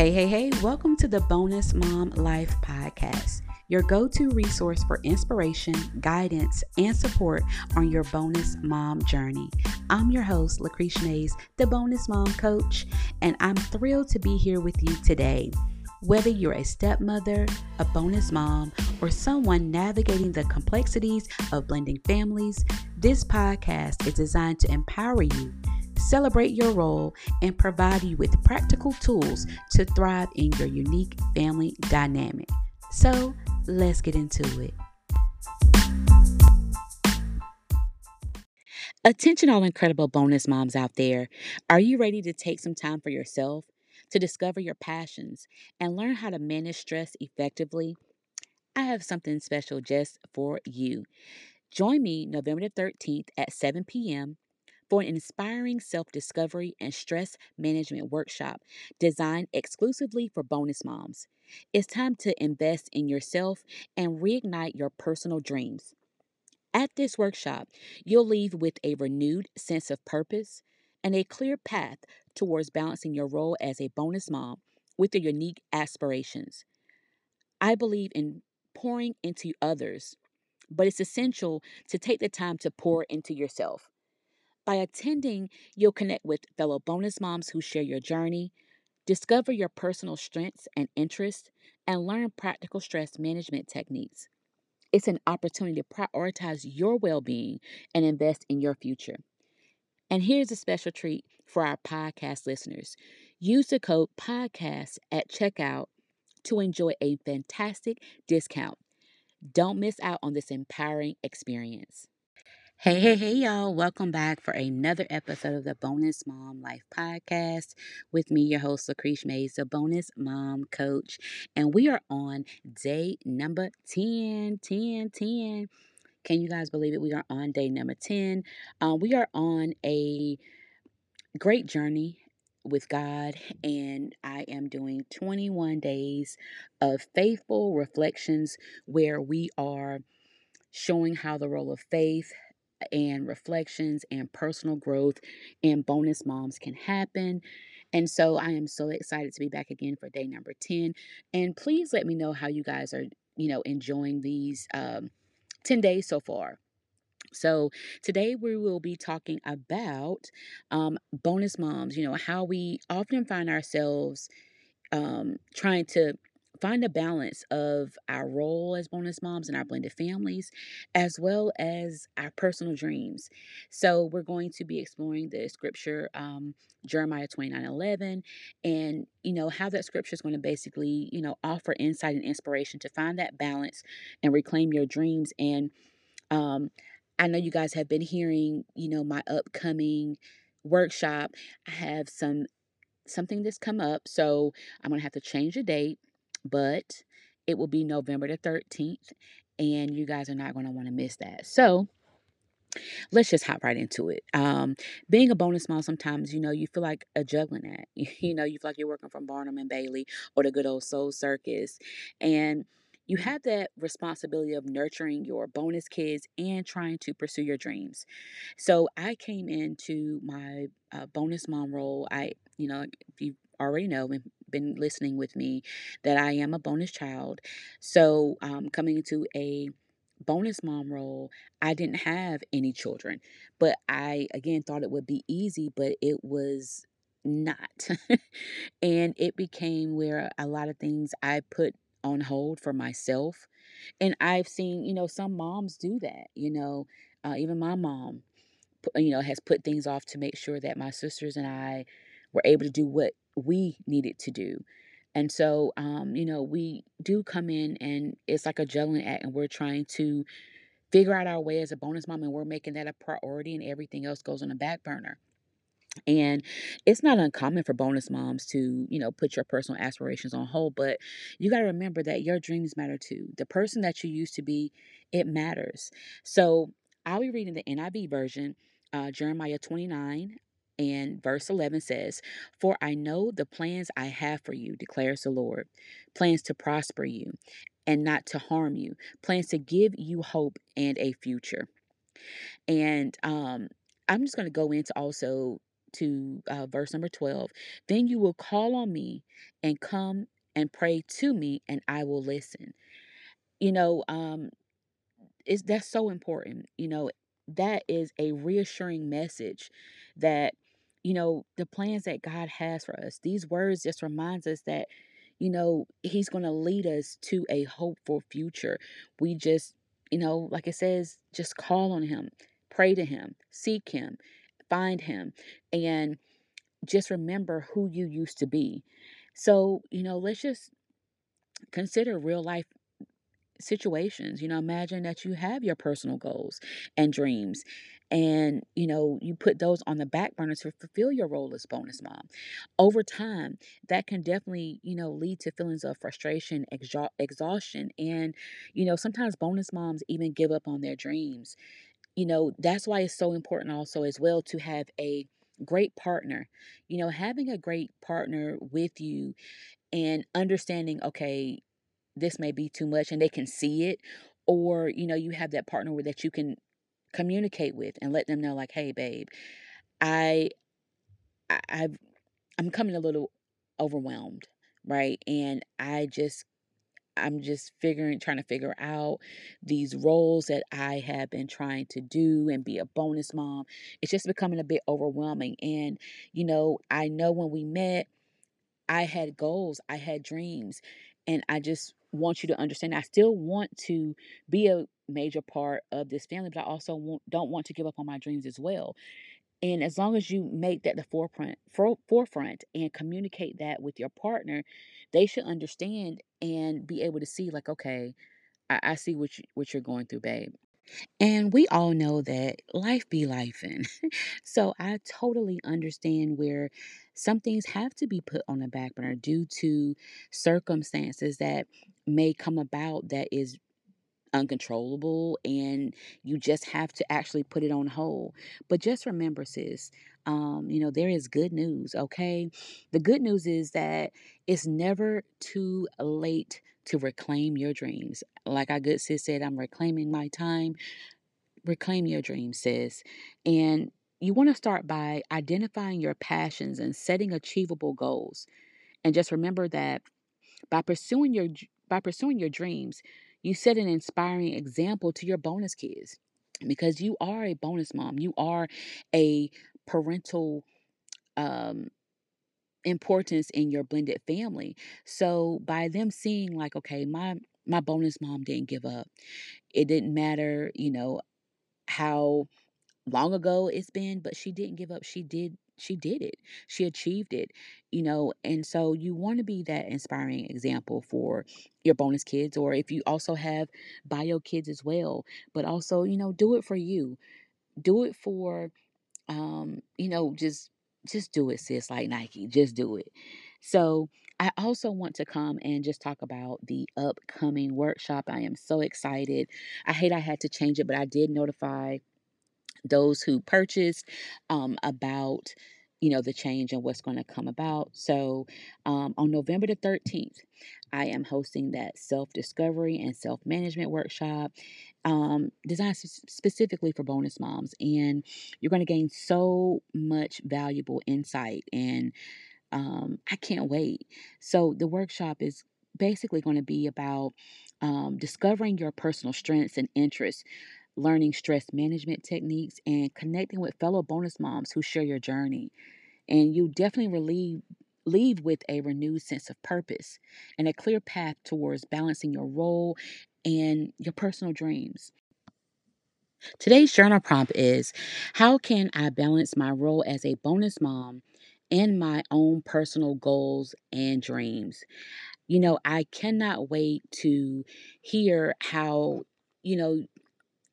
Hey, welcome to the Bonus Mom Life Podcast, your go-to resource for inspiration, guidance, and support on your bonus mom journey. I'm your host, LaKrish Mayes, the Bonus Mom Coach, and I'm thrilled to be here with you today. Whether you're a stepmother, a bonus mom, or someone navigating the complexities of blending families, this podcast is designed to empower you, celebrate your role, and provide you with practical tools to thrive in your unique family dynamic. So let's get into it. Attention all incredible bonus moms out there. Are you ready to take some time for yourself, to discover your passions, and learn how to manage stress effectively? I have something special just for you. Join me November the 13th at 7 p.m. for an inspiring self-discovery and stress management workshop designed exclusively for bonus moms. It's time to invest in yourself and reignite your personal dreams. At this workshop, you'll leave with a renewed sense of purpose and a clear path towards balancing your role as a bonus mom with your unique aspirations. I believe in pouring into others, but it's essential to take the time to pour into yourself. By attending, you'll connect with fellow bonus moms who share your journey, discover your personal strengths and interests, and learn practical stress management techniques. It's an opportunity to prioritize your well-being and invest in your future. And here's a special treat for our podcast listeners. Use the code PODCAST at checkout to enjoy a fantastic discount. Don't miss out on this empowering experience. Hey, y'all. Welcome back for another episode of the Bonus Mom Life Podcast with me, your host, LaKrish Mayes, the Bonus Mom Coach. And we are on day number 10. Can you guys believe it? We are on day number 10. We are on a great journey with God, and I am doing 21 days of Faithful Reflections, where we are showing how the role of faith and reflections and personal growth and bonus moms can happen. And so I am so excited to be back again for day number 10. And please let me know how you guys are, enjoying these 10 days so far. So today we will be talking about bonus moms, how we often find ourselves trying to find a balance of our role as bonus moms and our blended families, as well as our personal dreams. So we're going to be exploring the scripture, Jeremiah 29:11, and, how that scripture is going to basically, offer insight and inspiration to find that balance and reclaim your dreams. And I know you guys have been hearing, my upcoming workshop. I have something that's come up, so I'm going to have to change the date. But it will be November the 13th, and you guys are not going to want to miss that. So let's just hop right into it. Being a bonus mom, sometimes, you feel like a juggling act. You feel like you're working from Barnum and Bailey or the good old Soul Circus. And you have that responsibility of nurturing your bonus kids and trying to pursue your dreams. So I came into my bonus mom role. If you already know and been listening with me, that I am a bonus child. So coming into a bonus mom role, I didn't have any children, but I again thought it would be easy, but it was not. And it became where a lot of things I put on hold for myself. And I've seen, some moms do that, even my mom, has put things off to make sure that my sisters and I were able to do what we needed to do. And so, we do come in and it's like a juggling act, and we're trying to figure out our way as a bonus mom, and we're making that a priority, and everything else goes on the back burner. And it's not uncommon for bonus moms to, put your personal aspirations on hold, but you got to remember that your dreams matter too. The person that you used to be, it matters. So I'll be reading the NIV version, Jeremiah 29, and verse 11 says, "For I know the plans I have for you, declares the Lord, plans to prosper you and not to harm you, plans to give you hope and a future." And I'm just going to go into also to verse number 12. Then you will call on me and come and pray to me, and I will listen. You know, that's so important. You know, that is a reassuring message that, you know, the plans that God has for us, these words just reminds us that, you know, he's going to lead us to a hopeful future. We just, you know, like it says, just call on him, pray to him, seek him, find him, and just remember who you used to be. So, you know, let's just consider real life situations. You know, imagine that you have your personal goals and dreams, and, you know, you put those on the back burner to fulfill your role as bonus mom. Over time, that can definitely, you know, lead to feelings of frustration, exhaustion, and, you know, sometimes bonus moms even give up on their dreams. You know, that's why it's so important also as well to have a great partner. You know, having a great partner with you and understanding, okay, this may be too much, and they can see it, or, you know, you have that partner with that you can communicate with and let them know, like, hey, babe, I'm coming a little overwhelmed, right? And I'm just trying to figure out these roles that I have been trying to do and be a bonus mom. It's just becoming a bit overwhelming. And, you know, I know when we met, I had goals, I had dreams, and I just want you to understand I still want to be a major part of this family, but I also don't want to give up on my dreams as well. And as long as you make that the forefront and communicate that with your partner, they should understand and be able to see, like, okay, I see what you're going through, babe. And we all know that life be lifin'. So I totally understand where some things have to be put on the back burner due to circumstances that may come about that is uncontrollable, and you just have to actually put it on hold. But just remember, sis, you know, there is good news, okay? The good news is that it's never too late to reclaim your dreams. Like our good sis said, I'm reclaiming my time. Reclaim your dreams, sis. And you want to start by identifying your passions and setting achievable goals. And just remember that by pursuing your dreams, you set an inspiring example to your bonus kids, because you are a bonus mom. You are a parental importance in your blended family. So by them seeing, like, okay, my bonus mom didn't give up. It didn't matter, you know, how long ago it's been, but she didn't give up. She did it. She achieved it, you know, and so you want to be that inspiring example for your bonus kids, or if you also have bio kids as well. But also, you know, do it for you. Do it for, you know, just do it, sis, like Nike. Just do it. So I also want to come and just talk about the upcoming workshop. I am so excited. I hate I had to change it, but I did notify those who purchased about, you know, the change and what's going to come about. So on November the 13th, I am hosting that self-discovery and self-management workshop designed specifically for bonus moms. And you're going to gain so much valuable insight, and I can't wait. So the workshop is basically going to be about discovering your personal strengths and interests, learning stress management techniques, and connecting with fellow bonus moms who share your journey. And you definitely leave with a renewed sense of purpose and a clear path towards balancing your role and your personal dreams. Today's journal prompt is, how can I balance my role as a bonus mom and my own personal goals and dreams? You know, I cannot wait to hear how, you know,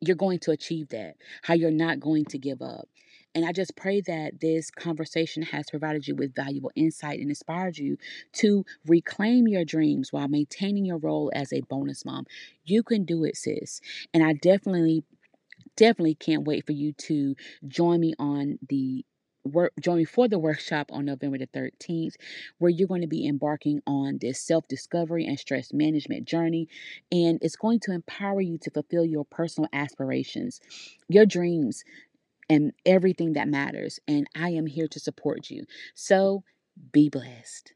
you're going to achieve that, how you're not going to give up. And I just pray that this conversation has provided you with valuable insight and inspired you to reclaim your dreams while maintaining your role as a bonus mom. You can do it, sis. And I definitely can't wait for you to join me for the workshop on November the 13th, where you're going to be embarking on this self-discovery and stress management journey. And it's going to empower you to fulfill your personal aspirations, your dreams, and everything that matters. And I am here to support you. So be blessed.